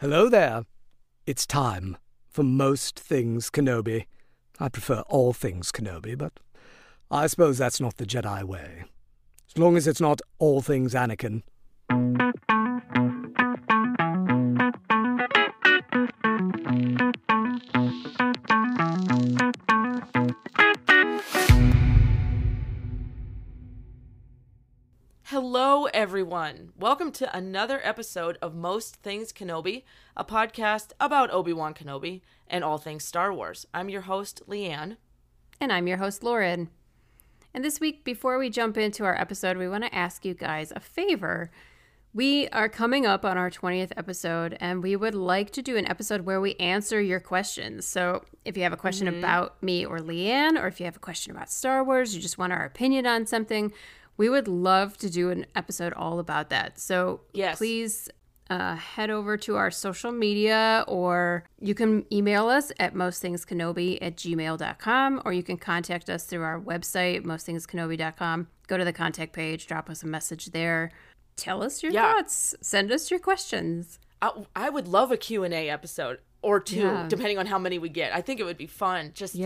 Hello there. It's time for Most Things Kenobi. I prefer All Things Kenobi, but I suppose that's not the Jedi way. As long as it's not All Things Anakin. Hello, everyone. Welcome to another episode of Most Things Kenobi, a podcast about Obi-Wan Kenobi and all things Star Wars. I'm your host, Leanne. And I'm your host, Lauren. And this week, before we jump into our episode, we want to ask you guys a favor. We are coming up on our 20th episode, and we would like to do an episode where we answer your questions. So if you have a question about me or Leanne, or if you have a question about Star Wars, you just want our opinion on something, we would love to do an episode all about that. So please head over to our social media, or you can email us at mostthingskenobi@gmail.com, or you can contact us through our website, mostthingskenobi.com. Go to the contact page, drop us a message there. Tell us your thoughts. Send us your questions. I would love a Q&A episode or two, depending on how many we get. I think it would be fun. Just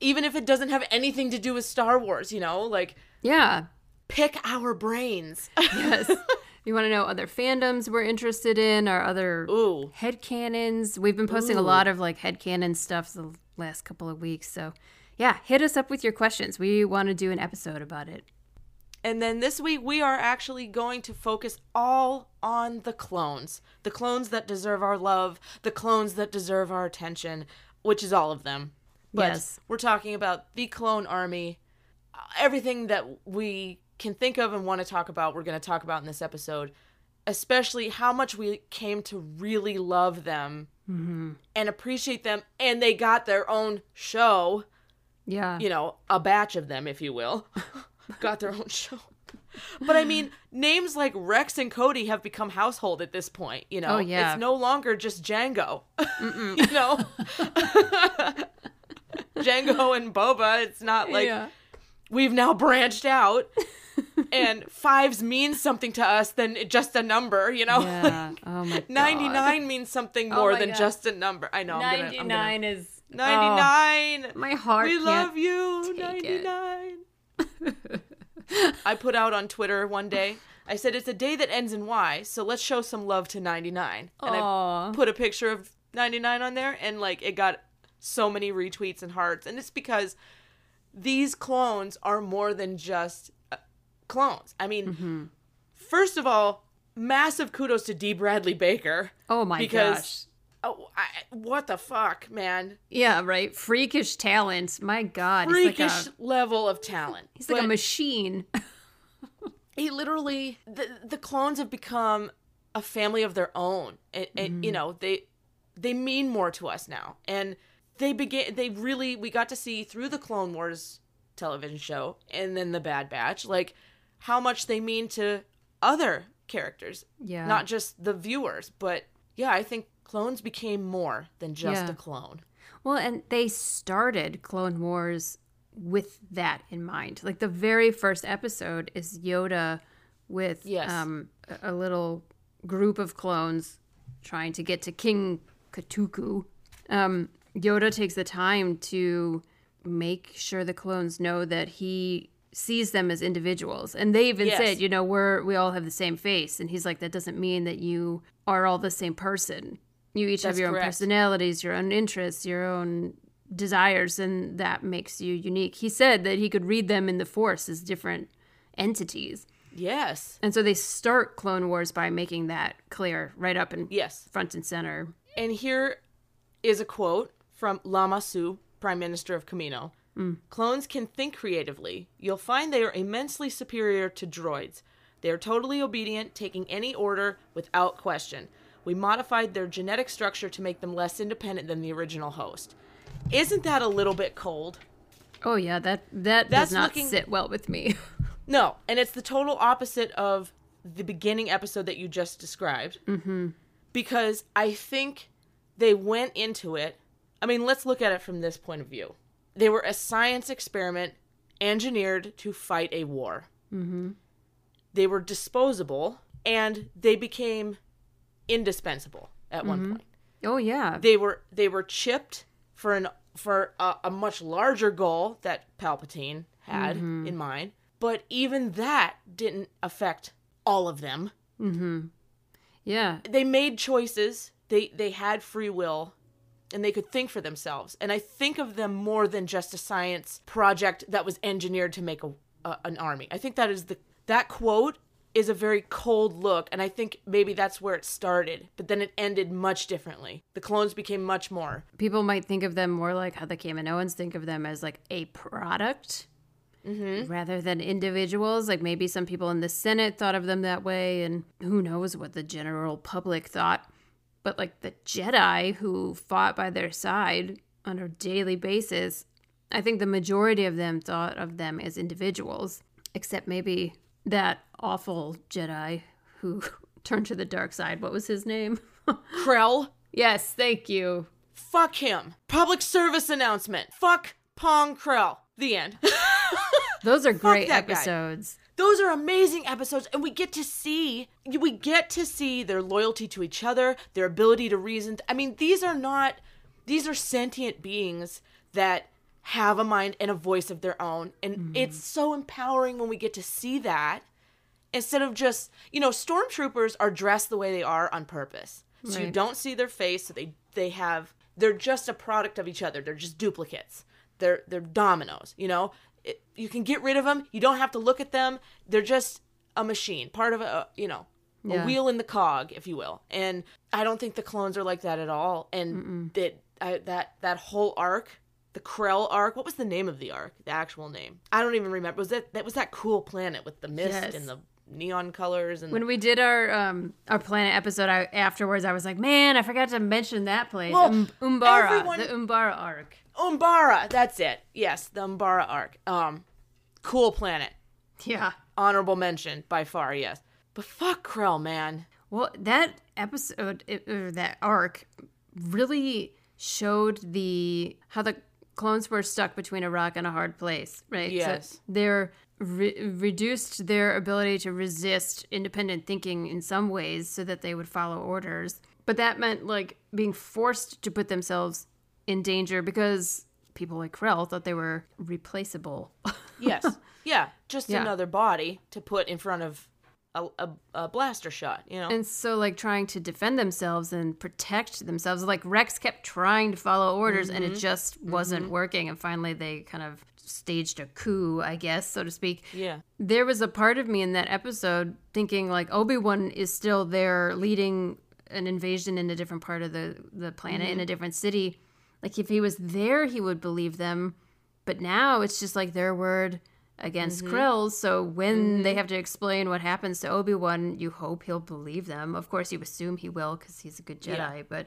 even if it doesn't have anything to do with Star Wars, you know, like... Yeah. Pick our brains. Yes. You want to know other fandoms we're interested in, or other headcanons. We've been posting a lot of like headcanon stuff the last couple of weeks. So yeah, hit us up with your questions. We want to do an episode about it. And then this week we are actually going to focus all on the clones that deserve our love, the clones that deserve our attention, which is all of them. But we're talking about the clone army. Everything that we can think of and want to talk about, we're going to talk about in this episode, especially how much we came to really love them and appreciate them. And they got their own show. Yeah. You know, a batch of them, if you will, got their own show. But I mean, names like Rex and Cody have become household at this point, you know? Oh, yeah. It's no longer just Django, you know? Django and Boba. It's not like... Yeah. We've now branched out, and Fives means something to us than just a number, you know? Yeah. Like, oh, my God. 99 means something more than just a number. I know. 99 is... 99! Oh, my heart We love you, 99! I put out on Twitter one day, I said, it's a day that ends in Y, so let's show some love to 99. And I put a picture of 99 on there, and like it got so many retweets and hearts, and it's because... These clones are more than just clones. I mean, first of all, massive kudos to D. Bradley Baker. Oh, my gosh. Oh, what the fuck, man? Yeah, right. Freakish talent. My God. Freakish level of talent. He's like a machine. He literally, the clones have become a family of their own. And you know, they mean more to us now. And... we got to see through the Clone Wars television show and then the Bad Batch, like how much they mean to other characters. Yeah. Not just the viewers, but yeah, I think clones became more than just a clone. Well, and they started Clone Wars with that in mind. Like the very first episode is Yoda with a little group of clones trying to get to King Katuku. Yoda takes the time to make sure the clones know that he sees them as individuals. And they even said, you know, we all have the same face. And he's like, that doesn't mean that you are all the same person. You each have your own personalities, your own interests, your own desires, and that makes you unique. He said that he could read them in the Force as different entities. Yes. And so they start Clone Wars by making that clear right up in front and center. And here is a quote from Lama Su, Prime Minister of Kamino. Clones can think creatively. You'll find they are immensely superior to droids. They are totally obedient, taking any order without question. We modified their genetic structure to make them less independent than the original host. Isn't that a little bit cold? Oh, yeah, that does not sit well with me. No, and it's the total opposite of the beginning episode that you just described. Because I think they went into it. I mean, let's look at it from this point of view. They were a science experiment engineered to fight a war. They were disposable, and they became indispensable. at one point. Oh yeah, they were chipped for a much larger goal that Palpatine had in mind, but even that didn't affect all of them. Yeah, they made choices. They had free will, and they could think for themselves. And I think of them more than just a science project that was engineered to make an army. I think that is that quote is a very cold look, and I think maybe that's where it started, but then it ended much differently. The clones became much more. People might think of them more like how the Kaminoans think of them, as like a product rather than individuals. Like maybe some people in the Senate thought of them that way, and who knows what the general public thought. But like the Jedi who fought by their side on a daily basis, I think the majority of them thought of them as individuals, except maybe that awful Jedi who turned to the dark side. What was his name? Krell? Yes, thank you. Fuck him. Public service announcement. Fuck Pong Krell. The end. Those are great episodes. Guy. Those are amazing episodes, and we get to see their loyalty to each other, their ability to reason. I mean, these are sentient beings that have a mind and a voice of their own, and it's so empowering when we get to see that, instead of just, stormtroopers are dressed the way they are on purpose. So you don't see their face, so they're just a product of each other. They're just duplicates. They're dominoes, You can get rid of them. You don't have to look at them. They're just a machine, part of a wheel in the cog, if you will. And I don't think the clones are like that at all. And that whole arc, the Krell arc. What was the name of the arc? The actual name? I don't even remember. Was that cool planet with the mist and the neon colors? And when we did our planet episode, afterwards I was like, man, I forgot to mention that place. Well, Umbara, the Umbara arc. Umbara, that's it. Yes, the Umbara arc. Cool planet. Yeah. Honorable mention by far, yes. But fuck Krell, man. Well, that episode, that arc, really showed how the clones were stuck between a rock and a hard place, right? Yes. So they're reduced their ability to resist independent thinking in some ways so that they would follow orders. But that meant like being forced to put themselves in danger because people like Krell thought they were replaceable. Yes. Yeah. Just another body to put in front of a blaster shot, And so, like, trying to defend themselves and protect themselves. Like, Rex kept trying to follow orders, and it just wasn't working. And finally, they kind of staged a coup, I guess, so to speak. Yeah. There was a part of me in that episode thinking, like, Obi-Wan is still there leading an invasion in a different part of the planet, in a different city. Like, if he was there, he would believe them. But now it's just, like, their word against Krell. So when they have to explain what happens to Obi-Wan, you hope he'll believe them. Of course, you assume he will because he's a good Jedi. Yeah. But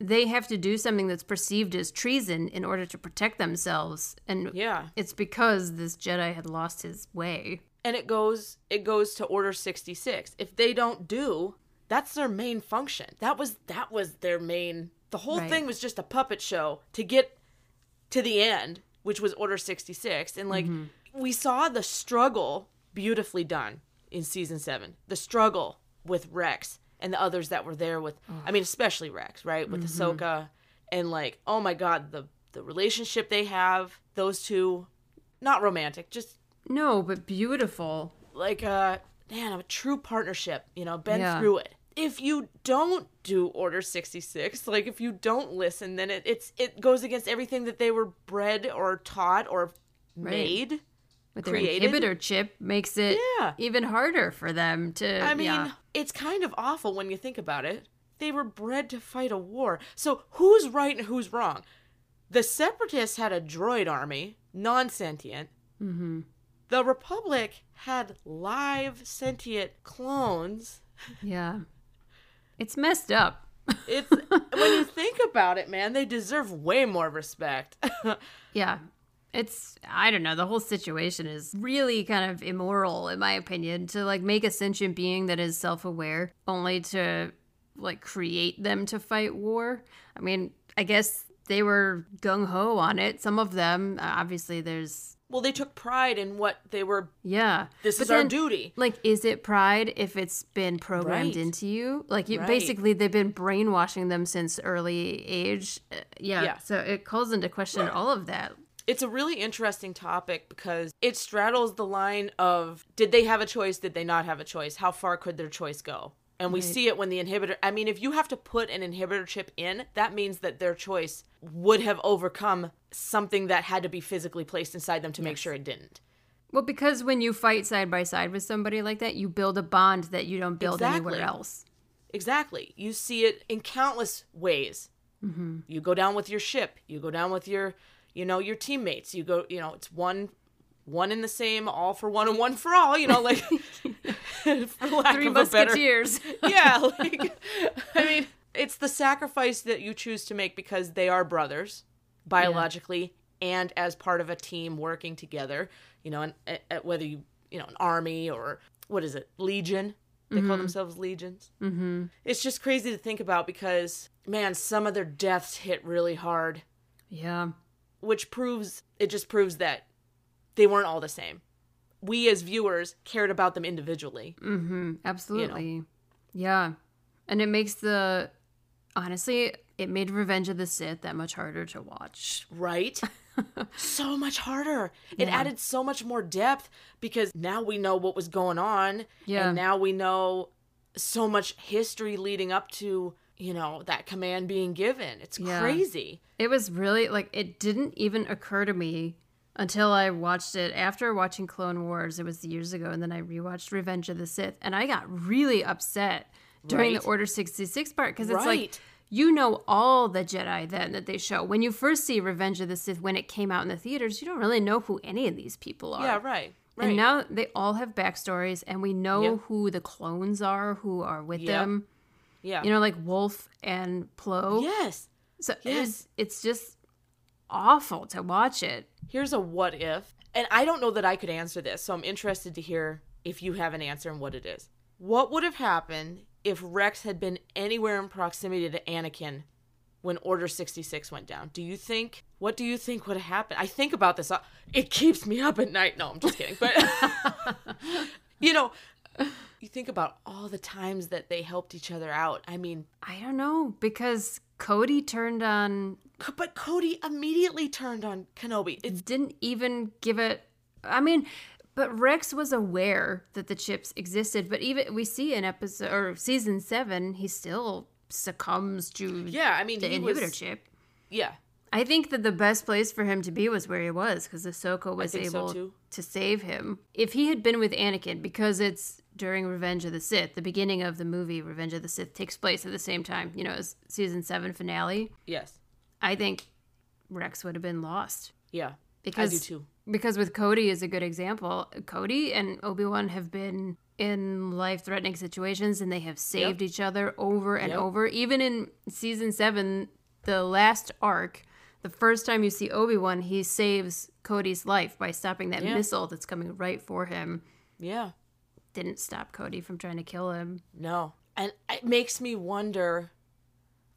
they have to do something that's perceived as treason in order to protect themselves. And it's because this Jedi had lost his way. And it goes to Order 66. If they don't do, that's their main function. That was their main... The whole thing was just a puppet show to get to the end, which was Order 66. And, like, we saw the struggle beautifully done in Season 7. The struggle with Rex and the others that were there with... Oh. I mean, especially Rex, right? With Ahsoka. And, like, oh, my God, the relationship they have. Those two, not romantic, just... No, but beautiful. Like, a true partnership, been through it. If you don't do Order 66, like if you don't listen, then it goes against everything that they were bred or taught or made. But their inhibitor chip makes it even harder for them to... I mean, it's kind of awful when you think about it. They were bred to fight a war. So who's right and who's wrong? The Separatists had a droid army, non-sentient. The Republic had live sentient clones. Yeah. It's messed up. It's when you think about it, man, they deserve way more respect. Yeah. It's, I don't know, the whole situation is really kind of immoral, in my opinion, to like make a sentient being that is self-aware only to like create them to fight war. I mean, I guess they were gung-ho on it. Some of them, obviously there's well, they took pride in what they were. Yeah. This is our duty. Like, is it pride if it's been programmed into you? Like, basically, they've been brainwashing them since early age. Yeah. So it calls into question all of that. It's a really interesting topic because it straddles the line of, did they have a choice? Did they not have a choice? How far could their choice go? And we see it when the inhibitor, I mean, if you have to put an inhibitor chip in, that means that their choice would have overcome something that had to be physically placed inside them to make sure it didn't. Well, because when you fight side by side with somebody like that, you build a bond that you don't build anywhere else. Exactly. You see it in countless ways. Mm-hmm. You go down with your ship. You go down with your, you know, your teammates. You go, you know, it's one in the same, all for one and one for all, you know, like, for lack Three of Musketeers. A better... Yeah, like, I mean, it's the sacrifice that you choose to make because they are brothers, biologically, and as part of a team working together, you know, and whether you, you know, an army or, what is it, legion? They call themselves legions. Mm-hmm. It's just crazy to think about because, man, some of their deaths hit really hard. Yeah. Which proves, it just proves that they weren't all the same. We as viewers cared about them individually. Mm-hmm. Absolutely. You know? Yeah. And it makes the, honestly, it made Revenge of the Sith that much harder to watch. Right? So much harder. It added so much more depth because now we know what was going on. Yeah. And now we know so much history leading up to, you know, that command being given. It's crazy. It was really, like, it didn't even occur to me until I watched it. After watching Clone Wars, it was years ago, and then I rewatched Revenge of the Sith, and I got really upset during the Order 66 part, because it's like, you know all the Jedi then that they show. When you first see Revenge of the Sith, when it came out in the theaters, you don't really know who any of these people are. Yeah, right. And now they all have backstories, and we know who the clones are, who are with them. Yeah. You know, like Wolf and Plo. Yes. So it's just awful to watch it. Here's a what if, and I don't know that I could answer this, so I'm interested to hear if you have an answer and what it is. What would have happened if Rex had been anywhere in proximity to Anakin when Order 66 went down? What do you think would have happened? I think about this. It keeps me up at night. No, I'm just kidding. But, you know, you think about all the times that they helped each other out. I mean, I don't know, because Cody turned on... But Cody immediately turned on Kenobi. It didn't even give it... I mean, but Rex was aware that the chips existed, but even we see in episode or season 7, he still succumbs to the inhibitor chip. Yeah. I think that the best place for him to be was where he was, because Ahsoka was able to save him. If he had been with Anakin, because it's during Revenge of the Sith, the beginning of the movie Revenge of the Sith takes place at the same time, you know, as season 7 finale. Yes. I think Rex would have been lost. Yeah, because, I do too. Because with Cody is a good example. Cody and Obi-Wan have been in life-threatening situations, and they have saved each other over and over. Even in season 7, the last arc, the first time you see Obi-Wan, he saves Cody's life by stopping that missile that's coming right for him. Yeah. Didn't stop Cody from trying to kill him. No. And it makes me wonder...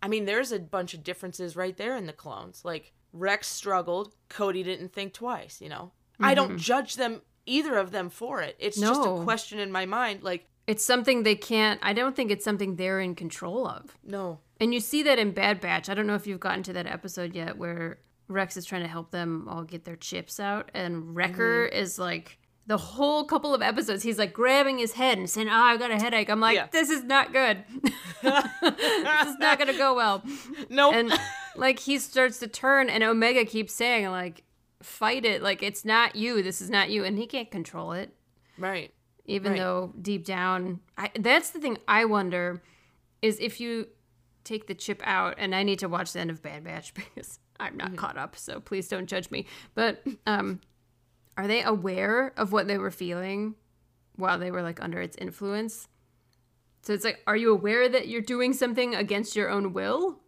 I mean, there's a bunch of differences right there in the clones. Like, Rex struggled. Cody didn't think twice, you know? Mm-hmm. I don't judge them, either of them, for it. It's just a question in my mind. Like, it's something they can't... I don't think it's something they're in control of. No. And you see that in Bad Batch. I don't know if you've gotten to that episode yet where Rex is trying to help them all get their chips out. And Wrecker is like... The whole couple of episodes, he's like grabbing his head and saying, I've got a headache. I'm like, this is not good. This is not going to go well. No. Nope. And like he starts to turn, and Omega keeps saying, like, fight it. Like, it's not you. This is not you. And he can't control it. Right. Even though deep down, that's the thing I wonder is if you take the chip out, and I need to watch the end of Bad Batch because I'm not caught up. So please don't judge me. But, are they aware of what they were feeling while they were, like, under its influence? So it's like, are you aware that you're doing something against your own will,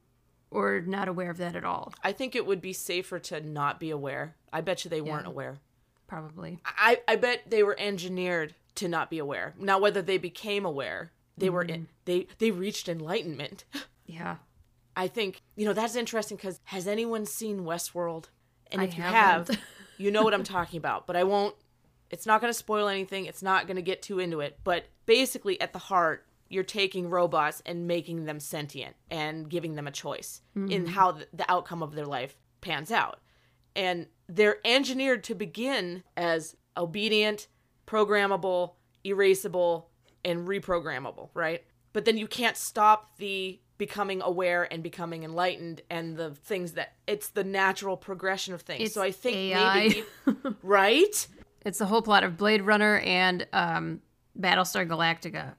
or not aware of that at all? I think it would be safer to not be aware. I bet you they weren't aware. Probably. I bet they were engineered to not be aware. Now, whether they became aware, they were they reached enlightenment. Yeah. I think, you know, that's interesting because has anyone seen Westworld? And if you have... You know what I'm talking about, but I won't. It's not going to spoil anything. It's not going to get too into it. But basically, at the heart, you're taking robots and making them sentient and giving them a choice in how the outcome of their life pans out. And they're engineered to begin as obedient, programmable, erasable, and reprogrammable, right? But then you can't stop the becoming aware and becoming enlightened and the things that... It's the natural progression of things. It's so I think AI. Maybe... Right? It's the whole plot of Blade Runner and Battlestar Galactica.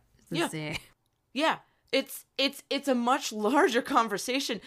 Yeah. It's a much larger conversation.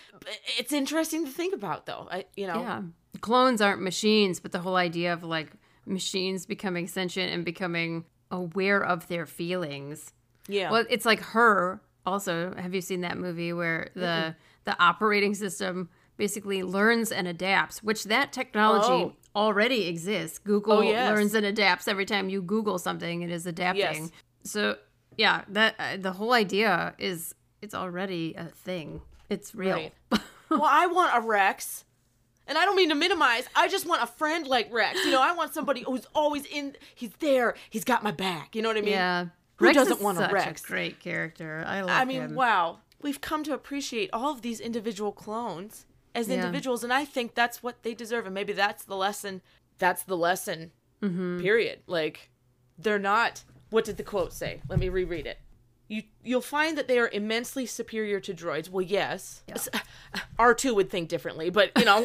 It's interesting to think about, though. Yeah. Clones aren't machines, but the whole idea of, like, machines becoming sentient and becoming aware of their feelings. Yeah. Well, it's like Her. Also, have you seen that movie where the operating system basically learns and adapts, which that technology... Oh. Already exists. Google learns and adapts. Every time you Google something, it is adapting. Yes. So, yeah, that the whole idea is it's already a thing. It's real. Right. Well, I want a Rex, and I don't mean to minimize. I just want a friend like Rex. You know, I want somebody who's always in. He's there. He's got my back. You know what I mean? Yeah. Who doesn't want a Rex? A great character. I love him. I mean, wow. We've come to appreciate all of these individual clones. As individuals, and I think that's what they deserve, and maybe that's the lesson. That's the lesson, period. Like, they're not... What did the quote say? Let me reread it. You'll find that they are immensely superior to droids. Well, yes. Yeah. R2 would think differently, but, you know,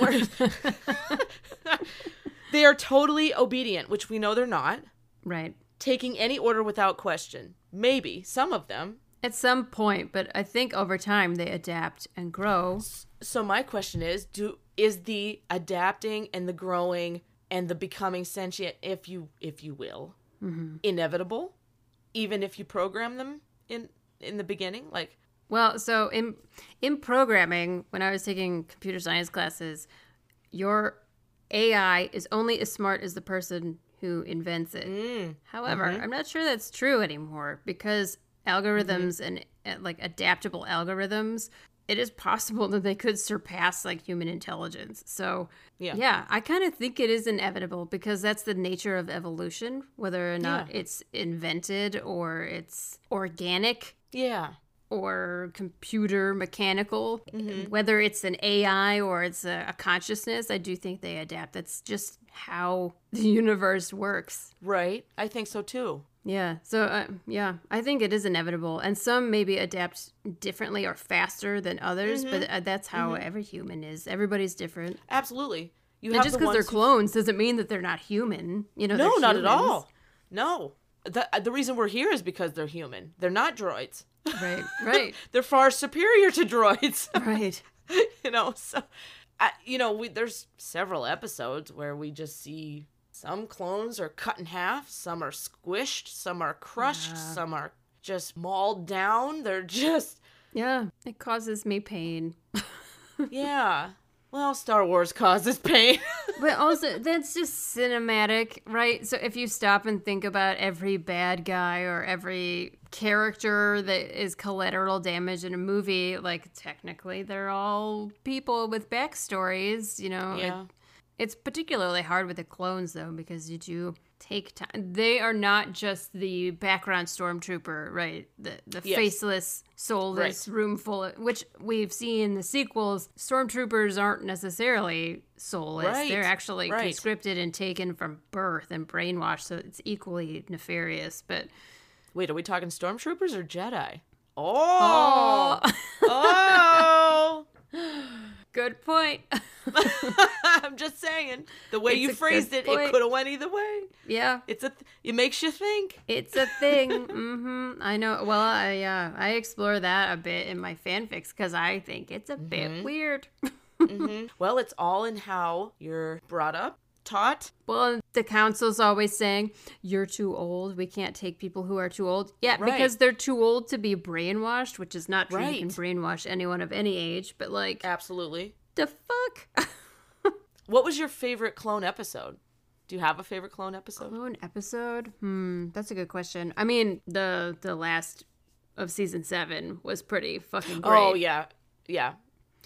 they are totally obedient, which we know they're not. Right. Taking any order without question. Maybe, some of them. At some point, but I think over time they adapt and grow... So my question is, is the adapting and the growing and the becoming sentient, if you will, inevitable, even if you program them in the beginning? Like, well, so in programming, when I was taking computer science classes, your AI is only as smart as the person who invents it. However, I'm not sure that's true anymore because algorithms and like adaptable algorithms. It is possible that they could surpass, like, human intelligence. So, yeah I kind of think it is inevitable because that's the nature of evolution, whether or not it's invented or it's organic or computer mechanical, whether it's an AI or it's a consciousness. I do think they adapt. That's just how the universe works. Right. I think so, too. Yeah. So, I think it is inevitable. And some maybe adapt differently or faster than others, but that's how every human is. Everybody's different. Absolutely. And just because they're clones doesn't mean that they're not human. You know, no, not at all. No. The reason we're here is because they're human. They're not droids. Right. They're far superior to droids. Right. You know, so, there's several episodes where we just see... Some clones are cut in half, some are squished, some are crushed, some are just mauled down. They're just... Yeah, it causes me pain. Yeah. Well, Star Wars causes pain. But also, that's just cinematic, right? So if you stop and think about every bad guy or every character that is collateral damage in a movie, like, technically they're all people with backstories, you know? Yeah. It's particularly hard with the clones, though, because you do take time. They are not just the background stormtrooper, right? The faceless, soulless room full of, which we've seen in the sequels. Stormtroopers aren't necessarily soulless. Right. They're actually conscripted and taken from birth and brainwashed, so it's equally nefarious. But wait, are we talking stormtroopers or Jedi? Oh! Good point. I'm just saying. The way you phrased it, it could have went either way. Yeah. It makes you think. It's a thing. I know. Well, I explore that a bit in my fanfics because I think it's a bit weird. Well, it's all in how you're brought up, taught. Well, the council's always saying, you're too old. We can't take people who are too old. Yeah, because they're too old to be brainwashed, which is not true. You can brainwash anyone of any age, but like... Absolutely. The fuck? What was your favorite clone episode? Do you have a favorite clone episode? Clone episode? That's a good question. I mean, the last of season 7 was pretty fucking great. Oh, yeah.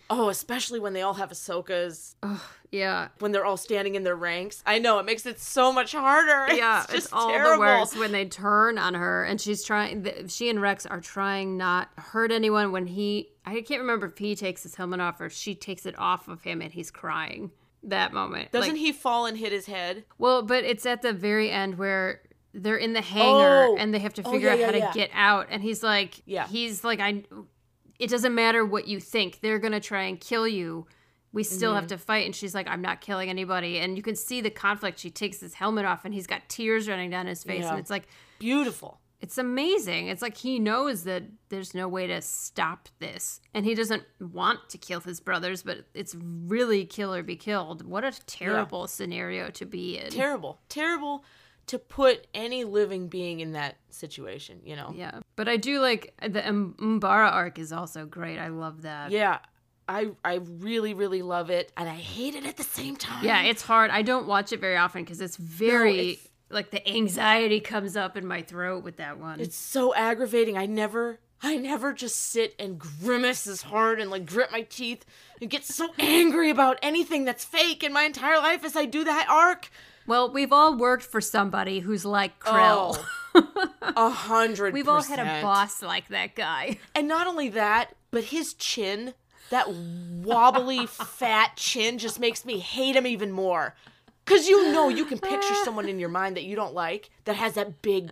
Oh, especially when they all have Ahsokas. Oh, yeah. When they're all standing in their ranks. I know, it makes it so much harder. Yeah, it's just all terrible. The worst when they turn on her and she's trying, she and Rex are trying not hurt anyone when he, I can't remember if he takes his helmet off or she takes it off of him and he's crying that moment. Doesn't he fall and hit his head? Well, but it's at the very end where they're in the hangar and they have to figure out how to get out. And he's like, it doesn't matter what you think. They're going to try and kill you. We still have to fight. And she's like, I'm not killing anybody. And you can see the conflict. She takes his helmet off and he's got tears running down his face. Yeah. And it's like, beautiful. It's amazing. It's like he knows that there's no way to stop this. And he doesn't want to kill his brothers, but it's really kill or be killed. What a terrible scenario to be in. Terrible. Terrible to put any living being in that situation, you know? Yeah. But I do like the Umbara arc is also great. I love that. Yeah. I really, really love it. And I hate it at the same time. Yeah, it's hard. I don't watch it very often because it's very... No, it's, like, the anxiety comes up in my throat with that one. It's so aggravating. I never just sit and grimace as hard and, like, grit my teeth and get so angry about anything that's fake in my entire life as I do that arc. Well, we've all worked for somebody who's like Krell. 100%. We've all had a boss like that guy. And not only that, but his chin, that wobbly, fat chin just makes me hate him even more. Because you know you can picture someone in your mind that you don't like that has that big,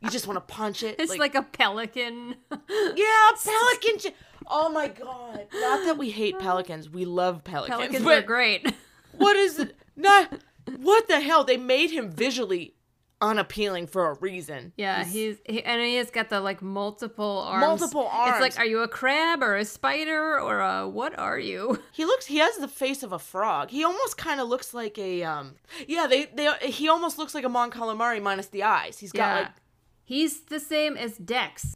you just want to punch it. It's like a pelican. Yeah, a pelican. Oh my God. Not that we hate pelicans. We love pelicans. Pelicans are great. What is it? Not, what the hell? They made him visually unappealing for a reason. Yeah, he has got the like multiple arms. Multiple arms. It's like, are you a crab or a spider or a what are you? He has the face of a frog. He almost kind of looks like a he almost looks like a Mon Calamari minus the eyes. He's got like he's the same as Dex.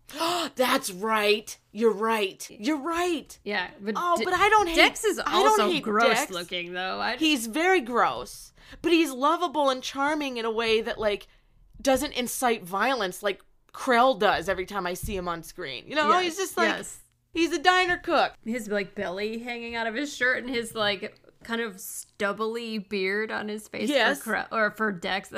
That's right. You're right. Yeah, but but I don't hate Dex. Is also gross Dex. Looking though. He's very gross. But he's lovable and charming in a way that, like, doesn't incite violence like Krell does every time I see him on screen. You know, he's just like, he's a diner cook. His, like, belly hanging out of his shirt and his, like, kind of stubbly beard on his face for Krell, or for Dex.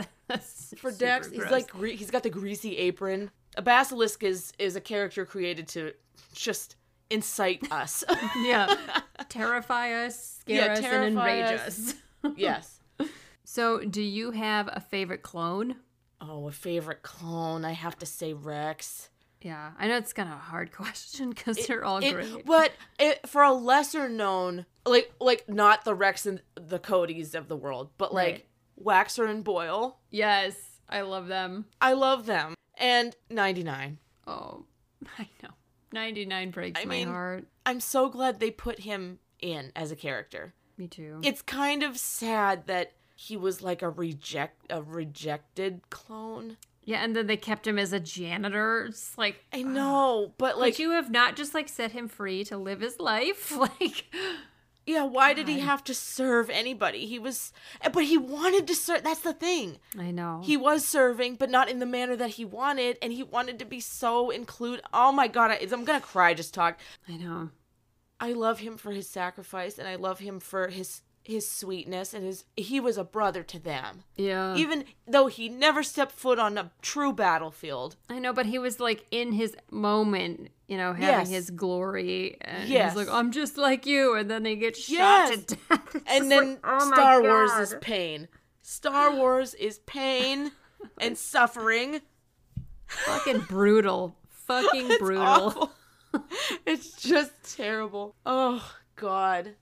For Dex, gross. He's, like, he's got the greasy apron. A basilisk is a character created to just incite us. Terrify us, scare us, and enrage us. Yes. So, do you have a favorite clone? Oh, a favorite clone. I have to say Rex. Yeah, I know it's kind of a hard question because they're all great. But for a lesser known, like not the Rex and the Codys of the world, but like Waxer and Boyle. Yes, I love them. And 99. Oh, I know. 99 breaks my heart. I'm so glad they put him in as a character. Me too. It's kind of sad that he was like a rejected clone. Yeah, and then they kept him as a janitor. It's like, I know, but like, could you have not just like set him free to live his life? Like, yeah, why did he have to serve anybody? But he wanted to serve. That's the thing. I know. He was serving, but not in the manner that he wanted, and he wanted to be so include. Oh my God, I'm gonna cry just talk. I know. I love him for his sacrifice, and I love him for his sweetness, and he was a brother to them. Yeah. Even though he never stepped foot on a true battlefield. I know, but he was like in his moment, you know, having his glory. And he was like, I'm just like you. And then he gets shot to death. And then like, Star Wars is pain. Star Wars is pain and suffering. Fucking brutal. Fucking brutal. Awful. It's just terrible. Oh, God.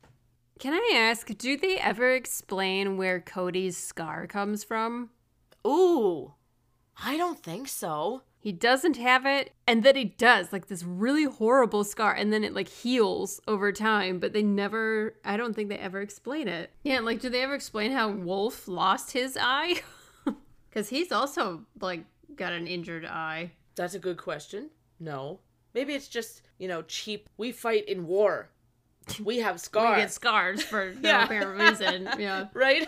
Can I ask, do they ever explain where Cody's scar comes from? Ooh, I don't think so. He doesn't have it, and then he does, like, this really horrible scar, and then it, like, heals over time, but I don't think they ever explain it. Yeah, like, do they ever explain how Wolf lost his eye? Because he's also, like, got an injured eye. That's a good question. No. Maybe it's just, you know, cheap, we fight in war. We have scars. We get scars for no apparent reason. Yeah. Right?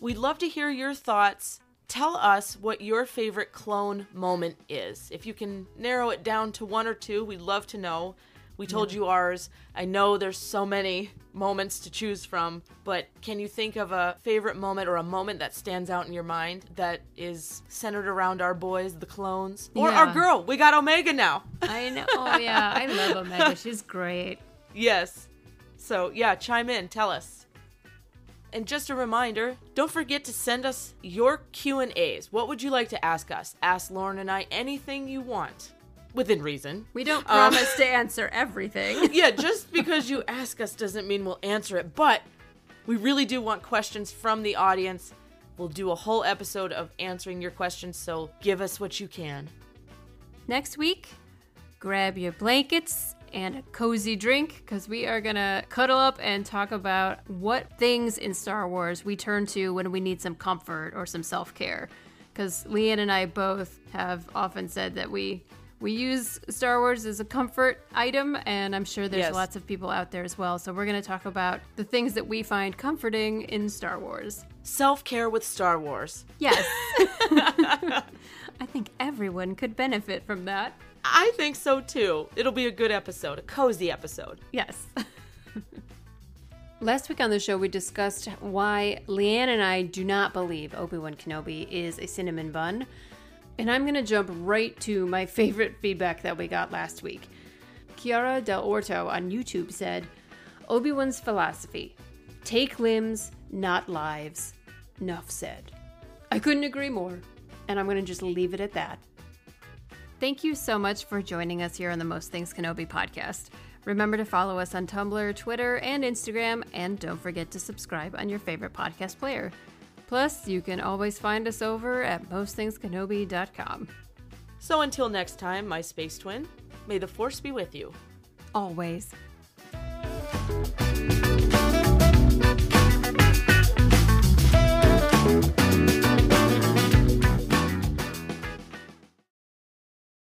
We'd love to hear your thoughts. tell us what your favorite clone moment is. If you can narrow it down to one or two, we'd love to know. We told you ours. I know there's so many moments to choose from, but can you think of a favorite moment or a moment that stands out in your mind that is centered around our boys, the clones? Or our girl. We got Omega now. I know. Oh, yeah. I love Omega. She's great. Yes. So, yeah, chime in. Tell us. And just a reminder, don't forget to send us your Q&As. What would you like to ask us? Ask Lauren and I anything you want. Within reason. We don't promise to answer everything. Yeah, just because you ask us doesn't mean we'll answer it, but we really do want questions from the audience. We'll do a whole episode of answering your questions, so give us what you can. Next week, grab your blankets and a cozy drink, because we are going to cuddle up and talk about what things in Star Wars we turn to when we need some comfort or some self-care. Because Leanne and I both have often said that we use Star Wars as a comfort item, and I'm sure there's lots of people out there as well. So we're going to talk about the things that we find comforting in Star Wars. Self-care with Star Wars. Yes. I think everyone could benefit from that. I think so, too. It'll be a good episode, a cozy episode. Yes. Last week on the show, we discussed why Leanne and I do not believe Obi-Wan Kenobi is a cinnamon bun. And I'm going to jump right to my favorite feedback that we got last week. Kiara Del Orto on YouTube said, Obi-Wan's philosophy, take limbs, not lives. Nuff said. I couldn't agree more, and I'm going to just leave it at that. Thank you so much for joining us here on the Most Things Kenobi podcast. Remember to follow us on Tumblr, Twitter, and Instagram, and don't forget to subscribe on your favorite podcast player. Plus, you can always find us over at mostthingskenobi.com. So until next time, my space twin, may the Force be with you. Always.